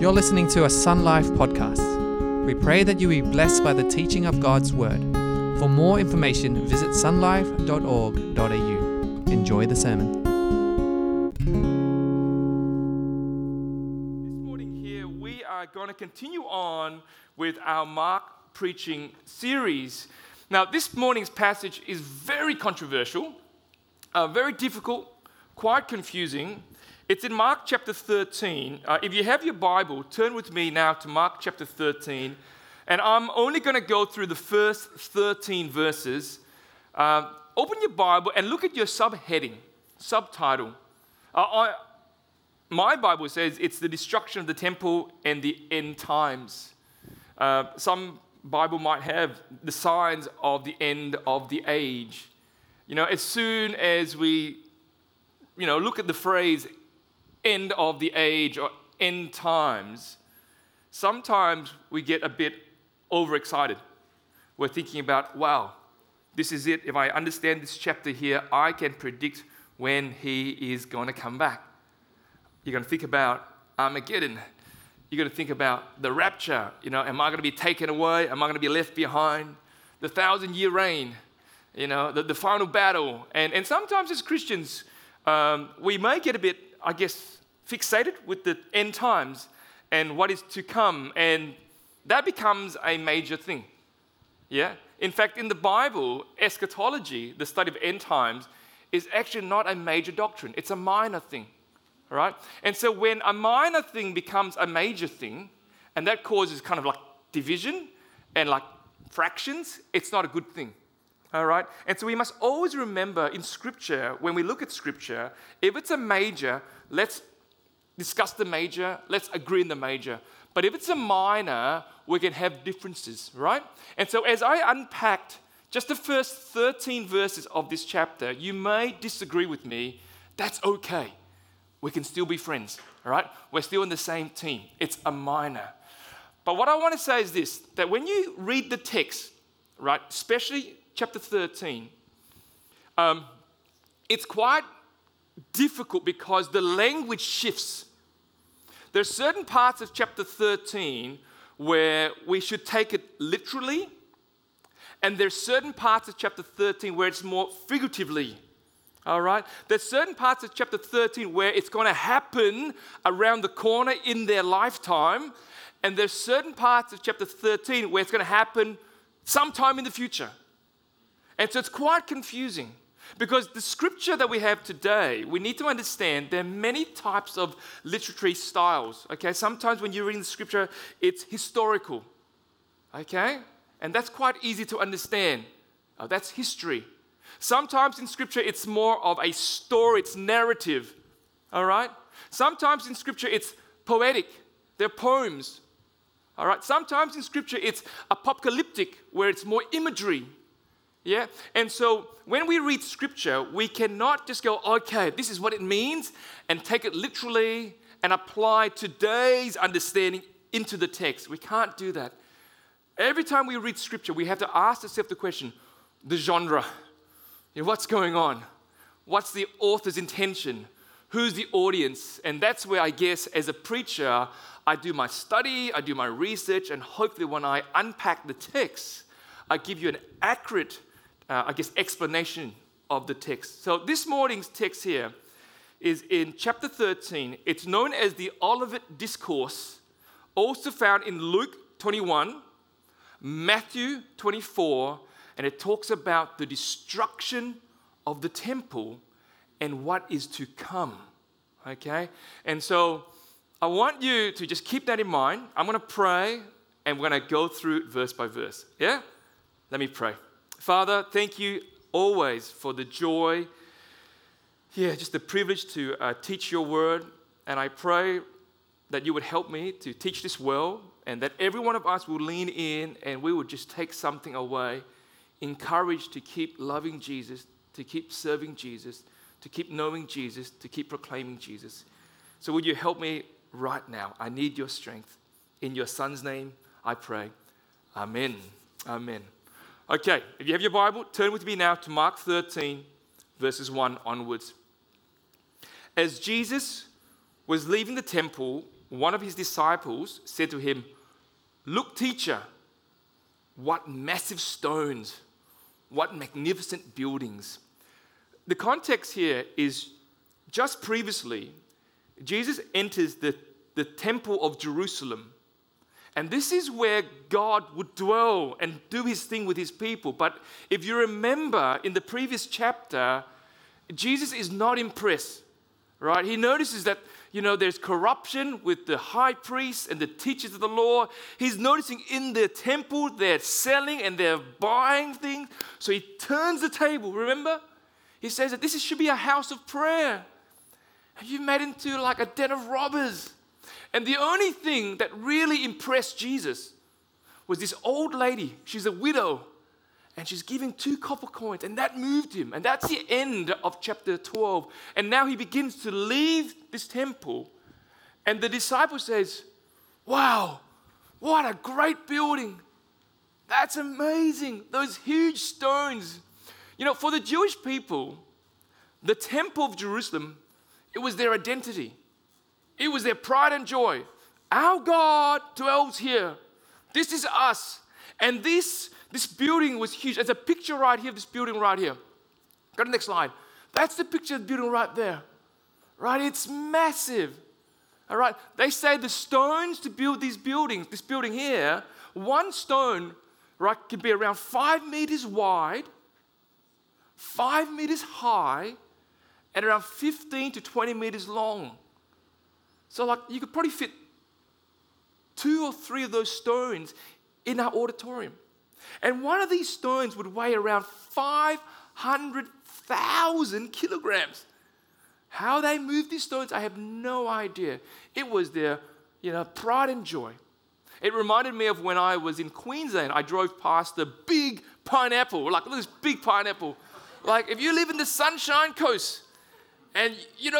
You're listening to a Sun Life podcast. We pray that you be blessed by the teaching of God's Word. For more information, visit sunlife.org.au. Enjoy the sermon. This morning here, we are going to continue on with our Mark preaching series. Now, this morning's passage is very controversial, very difficult, quite confusing. It's in Mark chapter 13. If you have your Bible, turn with me now to Mark chapter 13. And I'm only going to go through the first 13 verses. Open your Bible and look at your subheading, subtitle. My Bible says it's the destruction of the temple and the end times. Some Bible might have the signs of the end of the age. You know, as soon as we, look at the phrase end of the age or end times, sometimes we get a bit overexcited. We're thinking about, wow, this is it. If I understand this chapter here, I can predict when he is going to come back. You're going to think about Armageddon. You're going to think about the rapture. Am I going to be taken away? Am I going to be left behind? The 1,000-year reign, the final battle. And sometimes as Christians, we may get a bit, fixated with the end times and what is to come, and that becomes a major thing. Yeah? In fact, in the Bible, eschatology, the study of end times, is actually not a major doctrine. It's a minor thing. All right? And so when a minor thing becomes a major thing, and that causes kind of like division and like fractions, it's not a good thing. All right? And so we must always remember in Scripture, when we look at Scripture, if it's a major, let's discuss the major, let's agree on the major. But if it's a minor, we can have differences, right? And so as I unpacked just the first 13 verses of this chapter, you may disagree with me. That's okay. We can still be friends, all right? We're still in the same team. It's a minor. But what I want to say is this, that when you read the text, right, especially chapter 13, it's quite difficult because the language shifts. There are certain parts of chapter 13 where we should take it literally, and there are certain parts of chapter 13 where it's more figuratively. All right? There's certain parts of chapter 13 where it's going to happen around the corner in their lifetime, and there's certain parts of chapter 13 where it's going to happen sometime in the future. And so it's quite confusing because the scripture that we have today, we need to understand there are many types of literary styles, okay? Sometimes when you're reading the scripture, it's historical, okay? And that's quite easy to understand. That's history. Sometimes in scripture, it's more of a story, it's narrative, all right? Sometimes in scripture, it's poetic, they're poems, all right? Sometimes in scripture, it's apocalyptic, where it's more imagery. Yeah, and so when we read scripture, we cannot just go, okay, this is what it means, and take it literally and apply today's understanding into the text. We can't do that. Every time we read scripture, we have to ask ourselves the question, the genre, what's going on? What's the author's intention? Who's the audience? And that's where I guess as a preacher, I do my study, I do my research, and hopefully when I unpack the text, I give you an accurate explanation of the text. So this morning's text here is in chapter 13. It's known as the Olivet Discourse, also found in Luke 21, Matthew 24, and it talks about the destruction of the temple and what is to come, okay? And so I want you to just keep that in mind. I'm going to pray, and we're going to go through it verse by verse, yeah? Let me pray. Father, thank you always for the joy, just the privilege to teach your word. And I pray that you would help me to teach this well and that every one of us will lean in and we will just take something away, encouraged to keep loving Jesus, to keep serving Jesus, to keep knowing Jesus, to keep proclaiming Jesus. So would you help me right now? I need your strength. In your Son's name, I pray. Amen. Amen. Okay, if you have your Bible, turn with me now to Mark 13, verses 1 onwards. As Jesus was leaving the temple, one of his disciples said to him, "Look, teacher, what massive stones, what magnificent buildings." The context here is just previously, Jesus enters the temple of Jerusalem. And this is where God would dwell and do his thing with his people. But if you remember in the previous chapter, Jesus is not impressed, right? He notices that, there's corruption with the high priests and the teachers of the law. He's noticing in the temple they're selling and they're buying things. So he turns the table, remember? He says that this should be a house of prayer. And you've made into like a den of robbers. And the only thing that really impressed Jesus was this old lady. She's a widow and she's giving 2 copper coins, and that moved him. And that's the end of chapter 12. And now he begins to leave this temple, and the disciple says, "Wow, what a great building. That's amazing. Those huge stones." For the Jewish people, the temple of Jerusalem, it was their identity. It was their pride and joy. Our God dwells here. This is us. And this building was huge. There's a picture right here of this building right here. Go to the next slide. That's the picture of the building right there. Right? It's massive. All right? They say the stones to build these buildings, this building here, one stone, right, can be around 5 meters wide, 5 meters high, and around 15 to 20 meters long. So you could probably fit 2 or 3 of those stones in our auditorium. And one of these stones would weigh around 500,000 kilograms. How they moved these stones, I have no idea. It was their, pride and joy. It reminded me of when I was in Queensland. I drove past the big pineapple. Look at this big pineapple. If you live in the Sunshine Coast and, you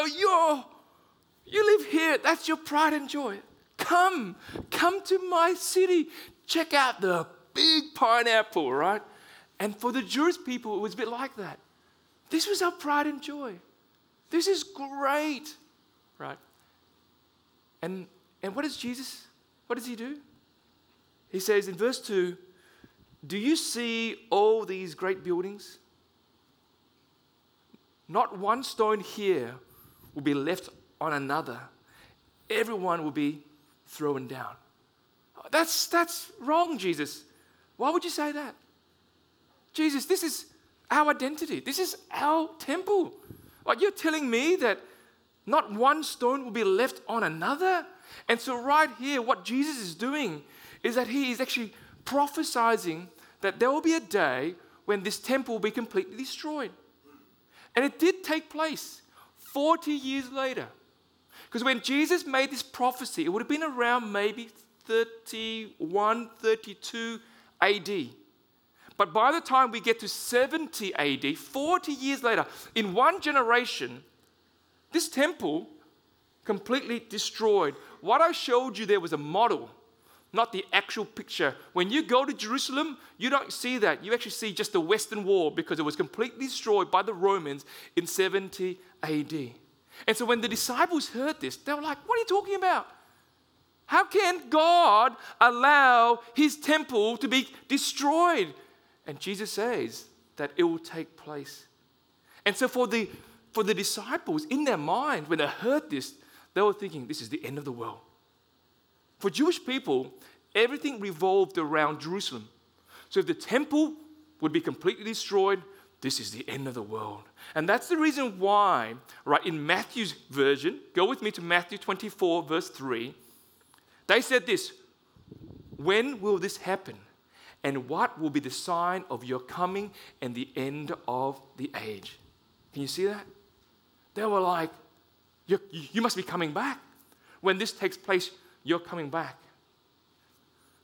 live here, that's your pride and joy. Come to my city. Check out the big pineapple, right? And for the Jewish people, it was a bit like that. This was our pride and joy. This is great, right? And what does Jesus, what does he do? He says in verse 2, "Do you see all these great buildings? Not one stone here will be left on another. Everyone will be thrown down." That's wrong, Jesus. Why would you say that? Jesus, this is our identity. This is our temple. You're telling me that not one stone will be left on another? And so right here, what Jesus is doing is that he is actually prophesying that there will be a day when this temple will be completely destroyed. And it did take place 40 years later. Because when Jesus made this prophecy, it would have been around maybe 31, 32 AD. But by the time we get to 70 AD, 40 years later, in one generation, this temple completely destroyed. What I showed you there was a model, not the actual picture. When you go to Jerusalem, you don't see that. You actually see just the Western Wall, because it was completely destroyed by the Romans in 70 AD. And so when the disciples heard this, they were like, "What are you talking about? How can God allow his temple to be destroyed?" And Jesus says that it will take place. And so for the disciples, in their mind, when they heard this, they were thinking, this is the end of the world. For Jewish people, everything revolved around Jerusalem. So if the temple would be completely destroyed, this is the end of the world. And that's the reason why, right, in Matthew's version, go with me to Matthew 24, verse 3, they said this, "When will this happen? And what will be the sign of your coming and the end of the age?" Can you see that? They were like, you must be coming back. When this takes place, you're coming back.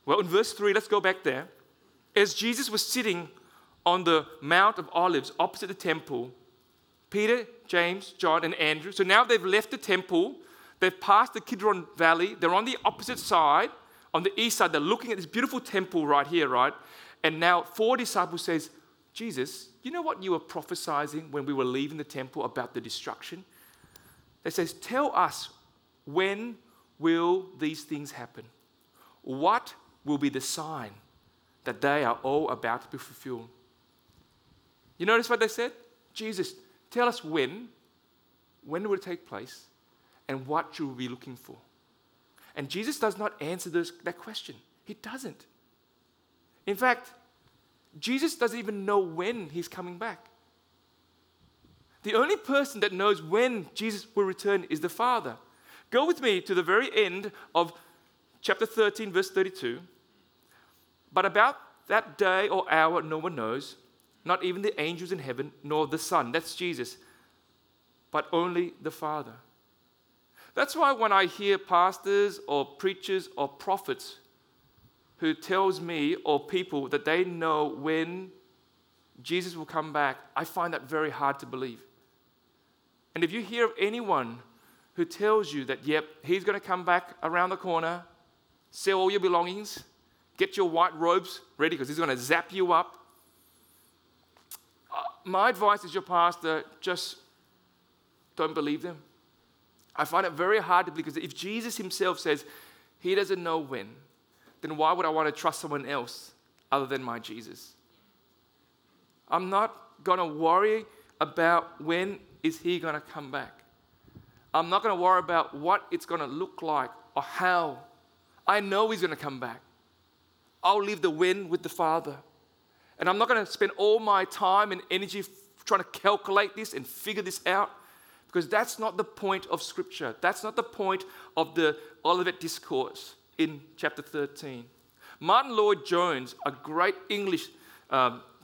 Well, in verse 3, let's go back there. As Jesus was sitting on the Mount of Olives opposite the temple, Peter, James, John, and Andrew. So now they've left the temple. They've passed the Kidron Valley. They're on the opposite side. On the east side, they're looking at this beautiful temple right here, right? And now 4 disciples says, "Jesus, you know what you were prophesying when we were leaving the temple about the destruction?" They says, "Tell us, when will these things happen? What will be the sign that they are all about to be fulfilled? You notice what they said? Jesus, tell us when it will take place, and what should we be looking for? And Jesus does not answer that question. He doesn't. In fact, Jesus doesn't even know when he's coming back. The only person that knows when Jesus will return is the Father. Go with me to the very end of chapter 13, verse 32. But about that day or hour, no one knows, not even the angels in heaven, nor the Son, that's Jesus, but only the Father. That's why when I hear pastors or preachers or prophets who tells me or people that they know when Jesus will come back, I find that very hard to believe. And if you hear of anyone who tells you that, yep, he's going to come back around the corner, sell all your belongings, get your white robes ready because he's going to zap you up. My advice as your pastor, just don't believe them. I find it very hard to believe, because if Jesus himself says he doesn't know when, then why would I want to trust someone else other than my Jesus? I'm not going to worry about when is he going to come back. I'm not going to worry about what it's going to look like or how. I know he's going to come back. I'll leave the when with the Father. And I'm not going to spend all my time and energy trying to calculate this and figure this out. Because that's not the point of Scripture. That's not the point of the Olivet Discourse in chapter 13. Martin Lloyd-Jones, a great English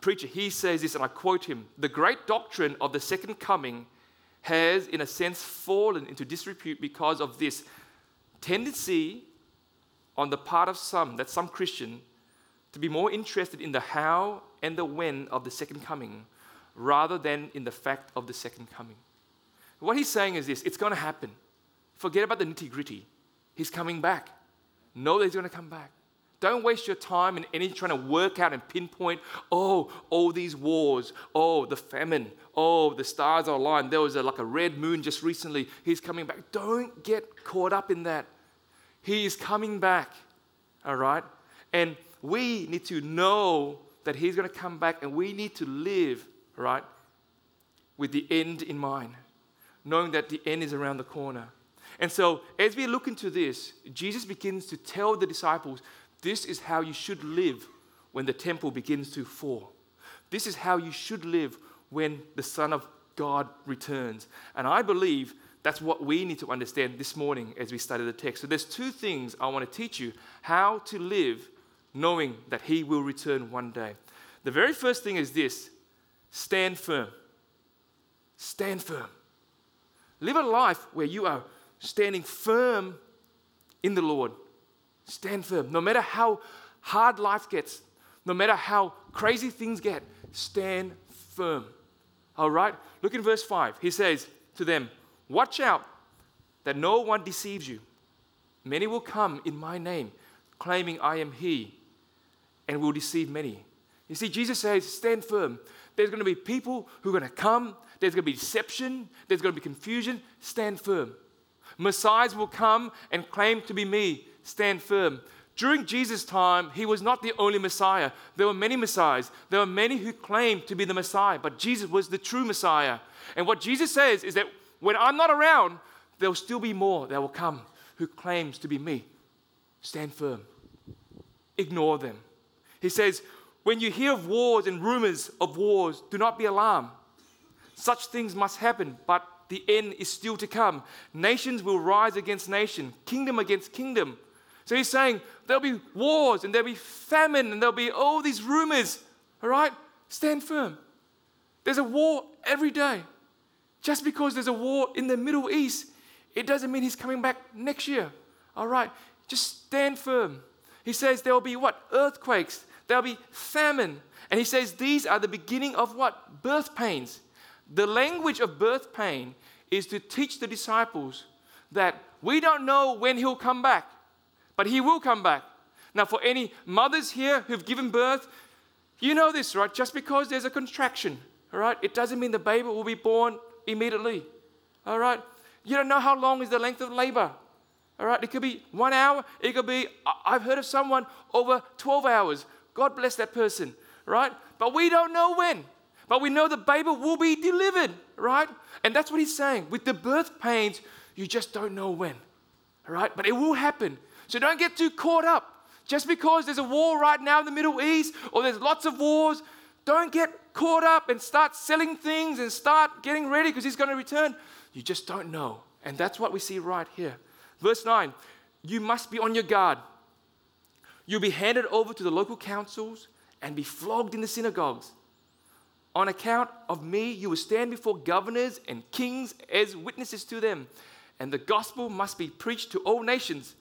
preacher, he says this, and I quote him, "The great doctrine of the second coming has, in a sense, fallen into disrepute because of this tendency on the part of some, that's some Christian, to be more interested in the how and the when of the second coming rather than in the fact of the second coming." What he's saying is this: it's going to happen. Forget about the nitty-gritty. He's coming back. Know that he's going to come back. Don't waste your time and energy trying to work out and pinpoint, all these wars, the famine, the stars are aligned. There was like a red moon just recently. He's coming back. Don't get caught up in that. He is coming back, all right? And we need to know that he's going to come back, and we need to live, right, with the end in mind, knowing that the end is around the corner. And so as we look into this, Jesus begins to tell the disciples, this is how you should live when the temple begins to fall. This is how you should live when the Son of God returns. And I believe that's what we need to understand this morning as we study the text. So there's two things I want to teach you how to live knowing that he will return one day. The very first thing is this: stand firm. Stand firm. Live a life where you are standing firm in the Lord. Stand firm. No matter how hard life gets, no matter how crazy things get, stand firm. All right? Look in verse 5. He says to them, "Watch out that no one deceives you. Many will come in my name, claiming I am he, and will deceive many." You see, Jesus says, stand firm. There's going to be people who are going to come. There's going to be deception. There's going to be confusion. Stand firm. Messiahs will come and claim to be me. Stand firm. During Jesus' time, he was not the only Messiah. There were many Messiahs. There were many who claimed to be the Messiah, but Jesus was the true Messiah. And what Jesus says is that when I'm not around, there will still be more that will come who claims to be me. Stand firm. Ignore them. He says, when you hear of wars and rumors of wars, do not be alarmed. Such things must happen, but the end is still to come. Nations will rise against nation, kingdom against kingdom. So he's saying there'll be wars and there'll be famine and there'll be all these rumors. All right? Stand firm. There's a war every day. Just because there's a war in the Middle East, it doesn't mean he's coming back next year. All right? Just stand firm. He says there'll be what? Earthquakes. There'll be famine. And he says these are the beginning of what? Birth pains. The language of birth pain is to teach the disciples that we don't know when he'll come back, but he will come back. Now, for any mothers here who've given birth, you know this, right? Just because there's a contraction, all right, it doesn't mean the baby will be born immediately, all right? You don't know how long is the length of labor, All right, it could be 1 hour. It could be, I've heard of someone over 12 hours. God bless that person, right? But we don't know when. But we know the baby will be delivered, right? And that's what he's saying. With the birth pains, you just don't know when, all right? But it will happen. So don't get too caught up. Just because there's a war right now in the Middle East or there's lots of wars, don't get caught up and start selling things and start getting ready because he's going to return. You just don't know. And that's what we see right here. Verse 9, you must be on your guard. You'll be handed over to the local councils and be flogged in the synagogues. On account of me, you will stand before governors and kings as witnesses to them. And the gospel must be preached to all nations.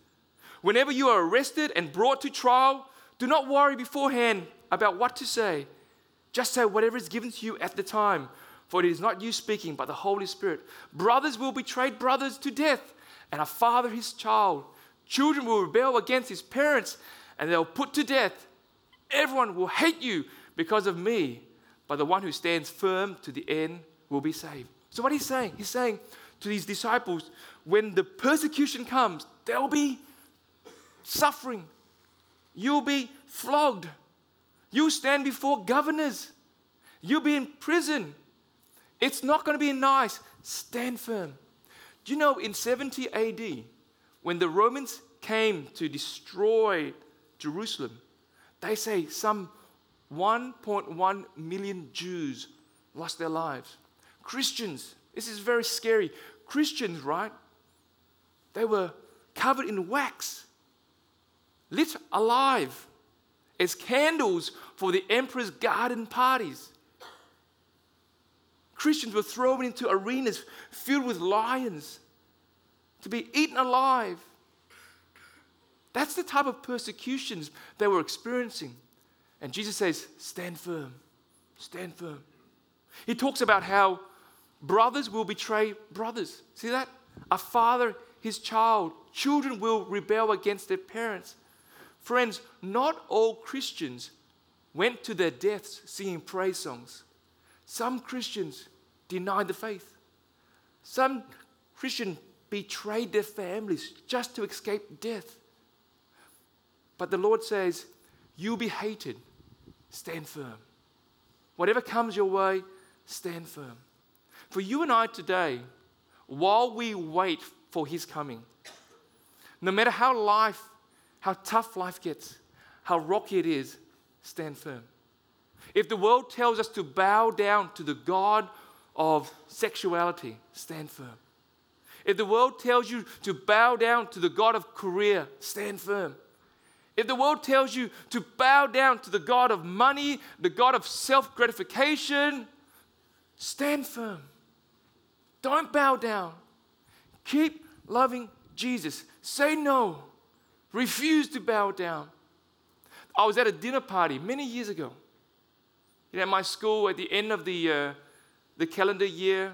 Whenever you are arrested and brought to trial, do not worry beforehand about what to say. Just say whatever is given to you at the time, for it is not you speaking, but the Holy Spirit. Brothers will betray brothers to death, and a father his child. Children will rebel against his parents, and they will put to death. Everyone will hate you because of me, but the one who stands firm to the end will be saved. So what he's saying? He's saying to these disciples, when the persecution comes, there'll be suffering. You'll be flogged. You'll stand before governors. You'll be in prison. It's not going to be nice. Stand firm. Do you know in 70 AD, when the Romans came to destroy Jerusalem, they say some 1.1 million Jews lost their lives. Christians, this is very scary. Christians, right? They were covered in wax, lit alive as candles for the emperor's garden parties. Christians were thrown into arenas filled with lions to be eaten alive. That's the type of persecutions they were experiencing. And Jesus says, stand firm, stand firm. He talks about how brothers will betray brothers. See that? A father, his child. Children will rebel against their parents. Friends, not all Christians went to their deaths singing praise songs. Some Christians denied the faith. Some Christians betrayed their families just to escape death. But the Lord says, you'll be hated. Stand firm. Whatever comes your way, stand firm. For you and I today, while we wait for his coming, no matter how tough life gets, how rocky it is, stand firm. If the world tells us to bow down to the god of sexuality, stand firm. If the world tells you to bow down to the god of career, stand firm. If the world tells you to bow down to the god of money, the god of self-gratification, stand firm. Don't bow down. Keep loving Jesus. Say no. Refuse to bow down. I was at a dinner party many years ago. You know, at my school, at the end of the calendar year,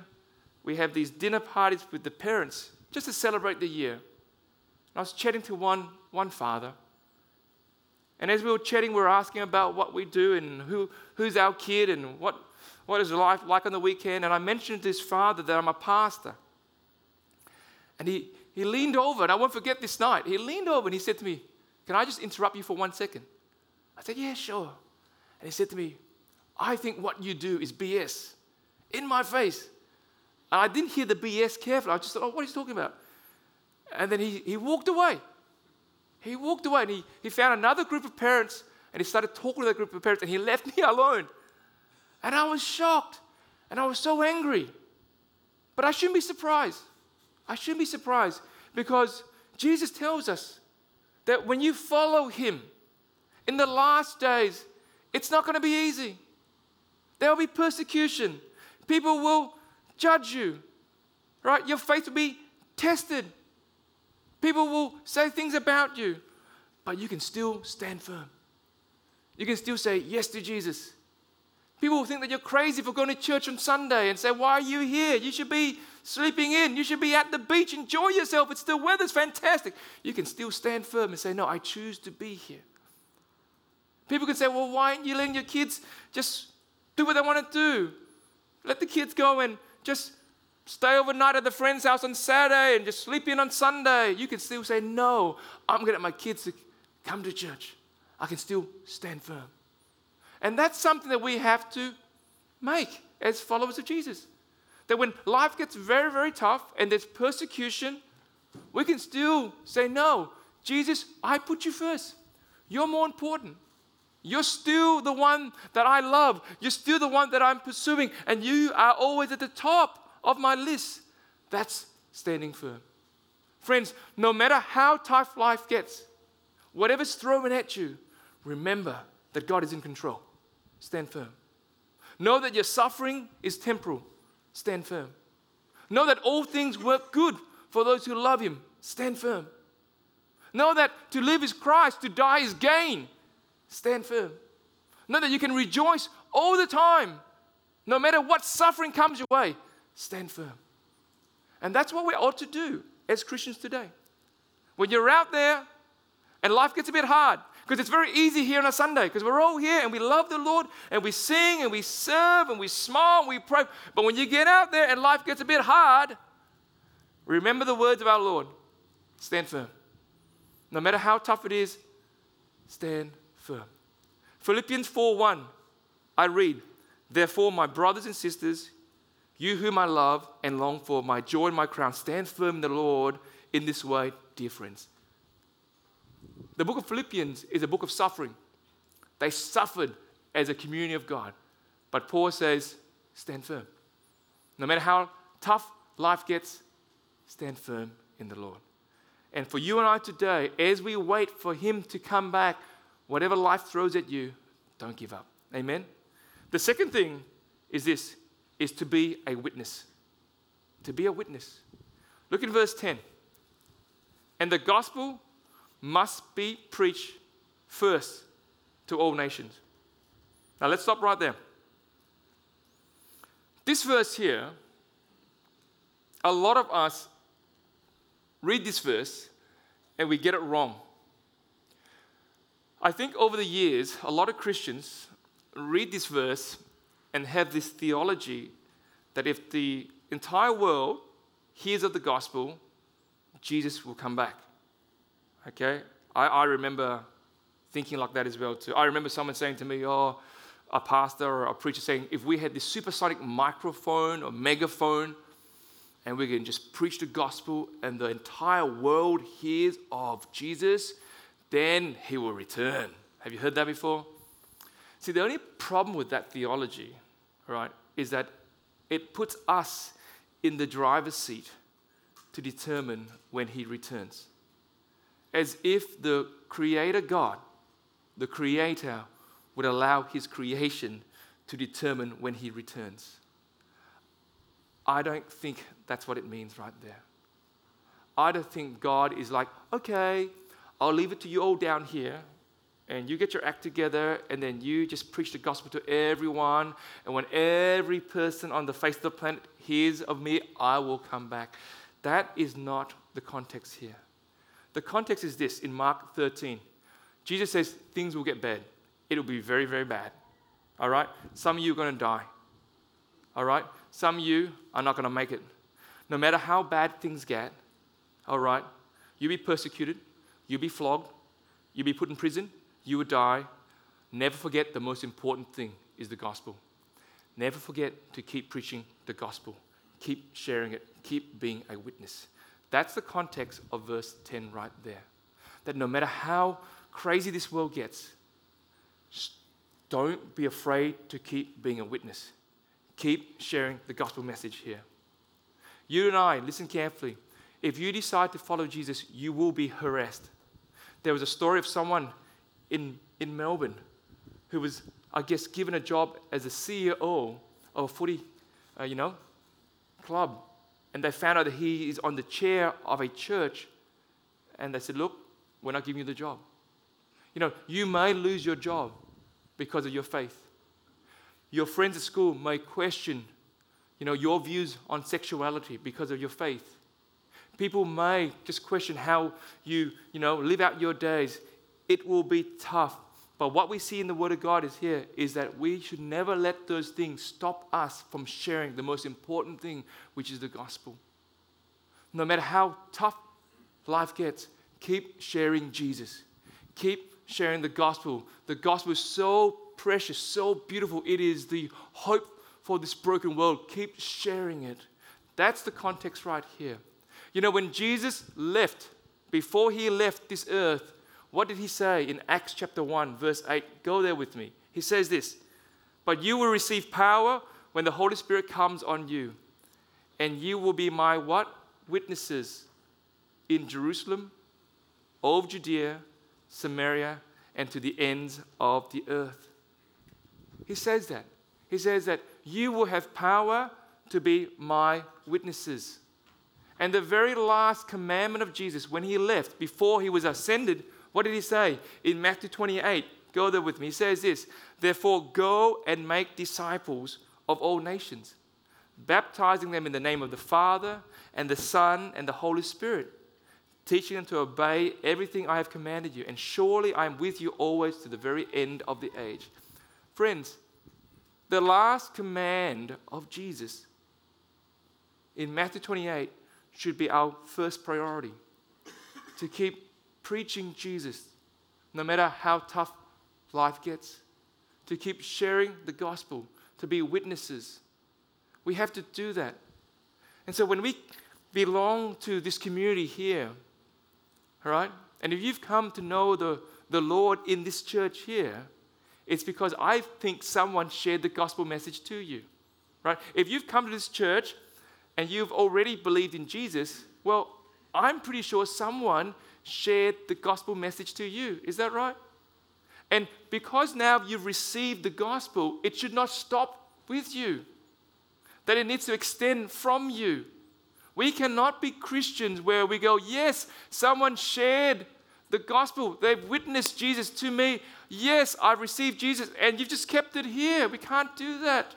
we have these dinner parties with the parents just to celebrate the year. And I was chatting to one father. And as we were chatting, we were asking about what we do and who's our kid and what is life like on the weekend. And I mentioned to this father that I'm a pastor. And he leaned over, and I won't forget this night. He leaned over and he said to me, can I just interrupt you for 1 second? I said, yeah, sure. And he said to me, I think what you do is BS. In my face. And I didn't hear the BS carefully. I just thought, oh, what is he talking about? And then he walked away. He walked away and he found another group of parents and he started talking to that group of parents and he left me alone. And I was shocked and I was so angry. But I shouldn't be surprised. I shouldn't be surprised because Jesus tells us that when you follow him in the last days, it's not going to be easy. There will be persecution. People will judge you, right? Your faith will be tested. People will say things about you, but you can still stand firm. You can still say yes to Jesus. People will think that you're crazy for going to church on Sunday and say, why are you here? You should be sleeping in. You should be at the beach. Enjoy yourself. It's the weather's fantastic. You can still stand firm and say, no, I choose to be here. People can say, well, why aren't you letting your kids just do what they want to do? Let the kids go and just stay overnight at the friend's house on Saturday and just sleep in on Sunday. You can still say, no, I'm going to get my kids to come to church. I can still stand firm. And that's something that we have to make as followers of Jesus. That when life gets very, very tough and there's persecution, we can still say, no, Jesus, I put you first. You're more important. You're still the one that I love. You're still the one that I'm pursuing. And you are always at the top of my list. That's standing firm. Friends, no matter how tough life gets, whatever's thrown at you, remember that God is in control. Stand firm. Know that your suffering is temporal. Stand firm. Know that all things work good for those who love Him. Stand firm. Know that to live is Christ, to die is gain. Stand firm. Know that you can rejoice all the time. No matter what suffering comes your way, stand firm. And that's what we ought to do as Christians today. When you're out there and life gets a bit hard, because it's very easy here on a Sunday, because we're all here and we love the Lord and we sing and we serve and we smile and we pray. But when you get out there and life gets a bit hard, remember the words of our Lord. Stand firm. No matter how tough it is, stand firm. Philippians 4:1, I read, therefore, my brothers and sisters, you whom I love and long for, my joy and my crown, stand firm in the Lord in this way, dear friends. The book of Philippians is a book of suffering. They suffered as a community of God. But Paul says, stand firm. No matter how tough life gets, stand firm in the Lord. And for you and I today, as we wait for Him to come back, whatever life throws at you, don't give up. Amen? The second thing is this, is to be a witness. To be a witness. Look at verse 10. And the gospel must be preached first to all nations. Now let's stop right there. This verse here, a lot of us read this verse and we get it wrong. I think over the years, a lot of Christians read this verse and have this theology that if the entire world hears of the gospel, Jesus will come back. Okay? I remember thinking like that as well too. I remember someone saying to me, oh, a pastor or a preacher saying, if we had this supersonic microphone or megaphone, and we can just preach the gospel and the entire world hears of Jesus, then He will return. Have you heard that before? See, the only problem with that theology, right, is that it puts us in the driver's seat to determine when He returns. As if the Creator God, the Creator, would allow His creation to determine when He returns. I don't think that's what it means right there. I don't think God is like, okay, I'll leave it to you all down here, and you get your act together, and then you just preach the gospel to everyone, and when every person on the face of the planet hears of me, I will come back. That is not the context here. The context is this, in Mark 13. Jesus says things will get bad. It'll be very, very bad. All right? Some of you are going to die. All right? Some of you are not going to make it. No matter how bad things get, all right, you'll be persecuted, you'll be flogged, you'll be put in prison, you will die. Never forget the most important thing is the gospel. Never forget to keep preaching the gospel. Keep sharing it. Keep being a witness. That's the context of verse 10 right there. That no matter how crazy this world gets, don't be afraid to keep being a witness. Keep sharing the gospel message here. You and I, listen carefully. If you decide to follow Jesus, you will be harassed. There was a story of someone in Melbourne who was, I guess, given a job as a CEO of a footy, club. And they found out that he is on the chair of a church. And they said, look, we're not giving you the job. You may lose your job because of your faith. Your friends at school may question, your views on sexuality because of your faith. People may just question how you live out your days. It will be tough. But what we see in the Word of God is here is that we should never let those things stop us from sharing the most important thing, which is the gospel. No matter how tough life gets, keep sharing Jesus. Keep sharing the gospel. The gospel is so precious, so beautiful. It is the hope for this broken world. Keep sharing it. That's the context right here. You know, when Jesus left, before he left this earth, what did he say in Acts chapter 1, verse 8? Go there with me. He says this, "But you will receive power when the Holy Spirit comes on you, and you will be my" what? "Witnesses in Jerusalem, all of Judea, Samaria, and to the ends of the earth." He says that. He says that you will have power to be my witnesses. And the very last commandment of Jesus, when he left, before he was ascended, what did he say? In Matthew 28, go there with me. He says this, "Therefore go and make disciples of all nations, baptizing them in the name of the Father and the Son and the Holy Spirit, teaching them to obey everything I have commanded you. And surely I am with you always to the very end of the age." Friends, the last command of Jesus in Matthew 28 should be our first priority, to keep preaching Jesus no matter how tough life gets, to keep sharing the gospel, to be witnesses. We have to do that. And so when we belong to this community here, all right, and if you've come to know the Lord in this church here, it's because I think someone shared the gospel message to you, right? If you've come to this church and you've already believed in Jesus, well, I'm pretty sure someone shared the gospel message to you. Is that right? And because now you've received the gospel, it should not stop with you, that it needs to extend from you. We cannot be Christians where we go, yes, someone shared the gospel. They've witnessed Jesus to me. Yes, I've received Jesus, and you've just kept it here. We can't do that.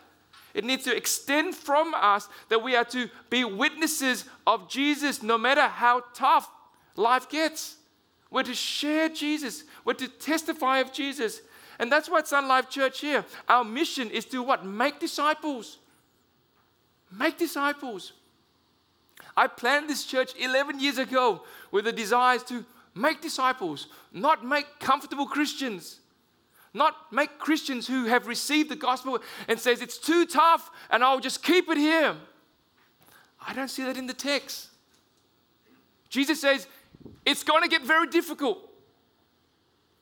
It needs to extend from us that we are to be witnesses of Jesus no matter how tough life gets. We're to share Jesus. We're to testify of Jesus. And that's why at Sun Life Church here, our mission is to what? Make disciples. Make disciples. I planned this church 11 years ago with the desires to make disciples, not make comfortable Christians, not make Christians who have received the gospel and says it's too tough and I'll just keep it here. I don't see that in the text. Jesus says it's going to get very difficult.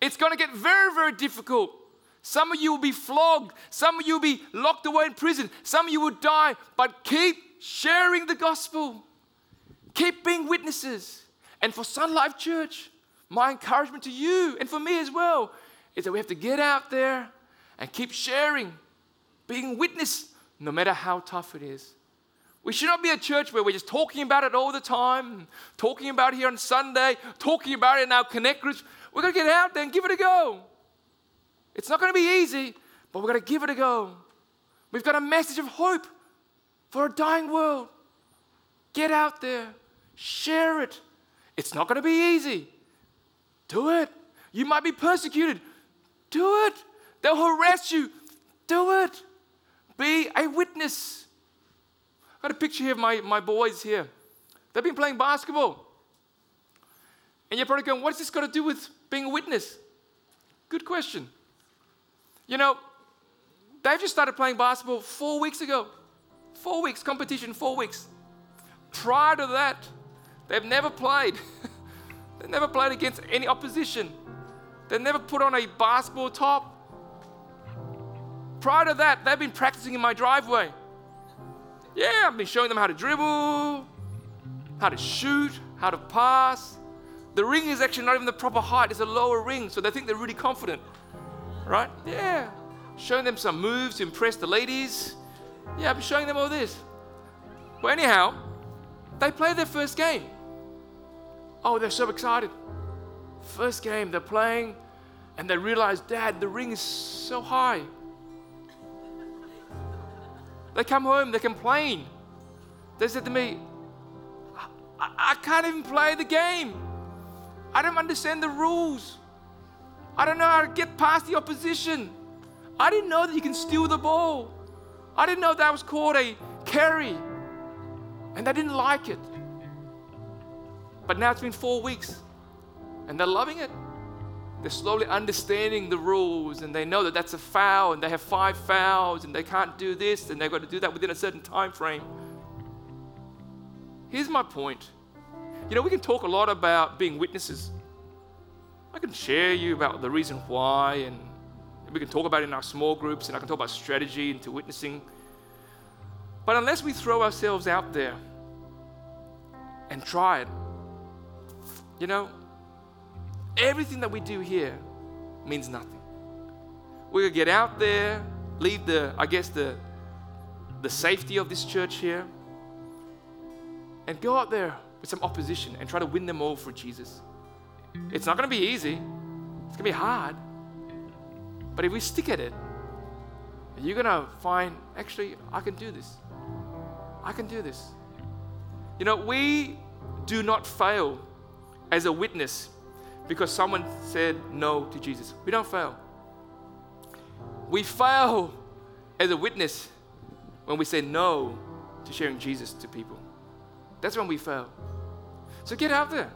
It's going to get very, very difficult. Some of you will be flogged. Some of you will be locked away in prison. Some of you will die, but keep sharing the gospel. Keep being witnesses. And for Sun Life Church, my encouragement to you and for me as well is that we have to get out there and keep sharing, being witness no matter how tough it is. We should not be a church where we're just talking about it all the time, talking about it here on Sunday, talking about it in our connect groups. We're going to get out there and give it a go. It's not going to be easy, but we're going to give it a go. We've got a message of hope for a dying world. Get out there, share it. It's not going to be easy. Do it. You might be persecuted. Do it. They'll harass you. Do it. Be a witness. I've got a picture here of my boys here. They've been playing basketball. And you're probably going, what's this got to do with being a witness? Good question. You know, they've just started playing basketball 4 weeks ago. 4 weeks, competition, 4 weeks. Prior to that, they've never played. They've never played against any opposition. They've never put on a basketball top. Prior to that, they've been practicing in my driveway. Yeah, I've been showing them how to dribble, how to shoot, how to pass. The ring is actually not even the proper height. It's a lower ring, so they think they're really confident. Right? Yeah. Showing them some moves to impress the ladies. Yeah, I've been showing them all this. Well, anyhow, they played their first game. Oh, they're so excited. First game, they're playing, and they realize, Dad, the ring is so high. They come home, they complain. They said to me, I can't even play the game. I don't understand the rules. I don't know how to get past the opposition. I didn't know that you can steal the ball. I didn't know that was called a carry. And I didn't like it. But now it's been 4 weeks and they're loving it. They're slowly understanding the rules and they know that that's a foul and they have 5 fouls and they can't do this and they've got to do that within a certain time frame. Here's my point. You know, we can talk a lot about being witnesses. I can share you about the reason why and we can talk about it in our small groups and I can talk about strategy into witnessing. But unless we throw ourselves out there and try it, you know, everything that we do here means nothing. We're going to get out there, leave the safety of this church here and go out there with some opposition and try to win them all for Jesus. It's not going to be easy. It's going to be hard. But if we stick at it, you're going to find, actually, I can do this. I can do this. You know, we do not fail as a witness because someone said no to Jesus. We don't fail. We fail as a witness when we say no to sharing Jesus to people. That's when we fail. So get out there.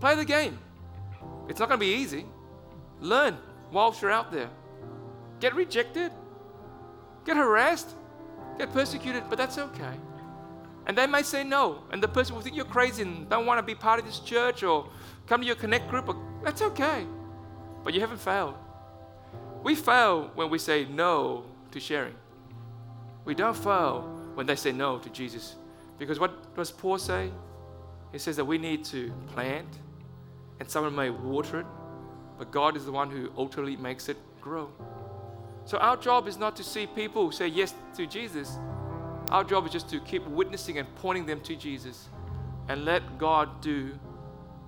Play the game. It's not going to be easy. Learn whilst you're out there. Get rejected. Get harassed. Get persecuted, but that's okay. And they may say no, and the person will think you're crazy and don't want to be part of this church or come to your connect group. That's okay. But you haven't failed. We fail when we say no to sharing. We don't fail when they say no to Jesus. Because what does Paul say? He says that we need to plant and someone may water it, but God is the one who ultimately makes it grow. So our job is not to see people say yes to Jesus. Our job is just to keep witnessing and pointing them to Jesus and let God do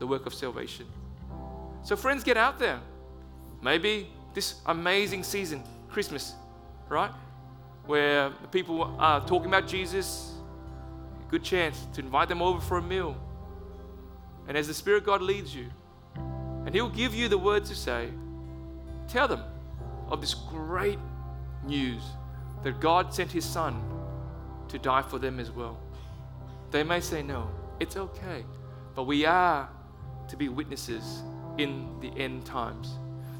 the work of salvation. So friends, get out there. Maybe this amazing season, Christmas, right? Where people are talking about Jesus, good chance to invite them over for a meal. And as the Spirit of God leads you, and He'll give you the words to say, tell them of this great news that God sent His Son to die for them as well. They may say no, it's okay, but we are to be witnesses in the end times.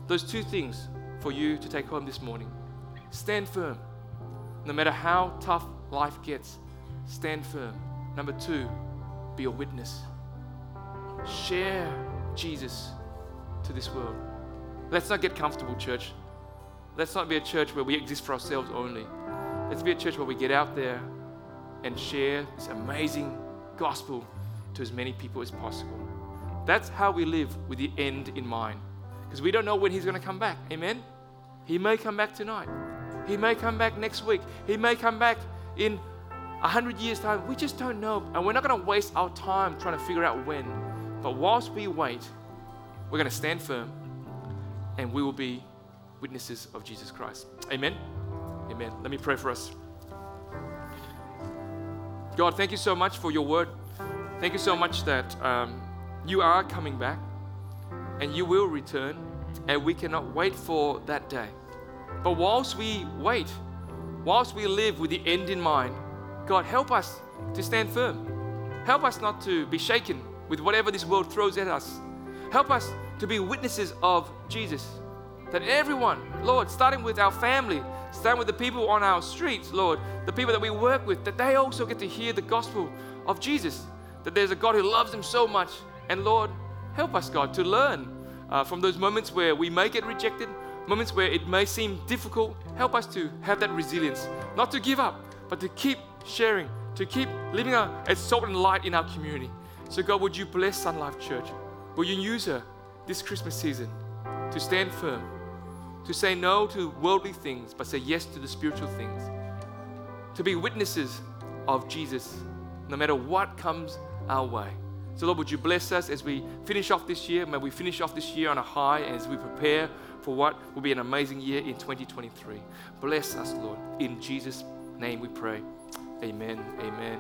Those two things for you to take home this morning. Stand firm, no matter how tough life gets. Stand firm. Number 2, be a witness. Share Jesus to this world. Let's not get comfortable, church. Let's not be a church where we exist for ourselves only. Let's be a church where we get out there and share this amazing gospel to as many people as possible. That's how we live with the end in mind. Because we don't know when He's going to come back. Amen? He may come back tonight. He may come back next week. He may come back in 100 years' time. We just don't know. And we're not going to waste our time trying to figure out when. But whilst we wait, we're going to stand firm and we will be witnesses of Jesus Christ. Amen? Amen. Let me pray for us. God, thank you so much for your word. Thank you so much that you are coming back and you will return, and we cannot wait for that day. But whilst we wait, whilst we live with the end in mind, God, help us to stand firm. Help us not to be shaken with whatever this world throws at us. Help us to be witnesses of Jesus. That everyone, Lord, starting with our family, starting with the people on our streets, Lord, the people that we work with, that they also get to hear the gospel of Jesus. That there's a God who loves them so much. And Lord, help us, God, to learn from those moments where we may get rejected, moments where it may seem difficult. Help us to have that resilience, not to give up, but to keep sharing, to keep living as salt and light in our community. So God, would you bless Sun Life Church? Will you use her this Christmas season to stand firm, to say no to worldly things, but say yes to the spiritual things, to be witnesses of Jesus, no matter what comes our way. So Lord, would you bless us as we finish off this year? May we finish off this year on a high as we prepare for what will be an amazing year in 2023. Bless us, Lord. In Jesus' name we pray. Amen. Amen.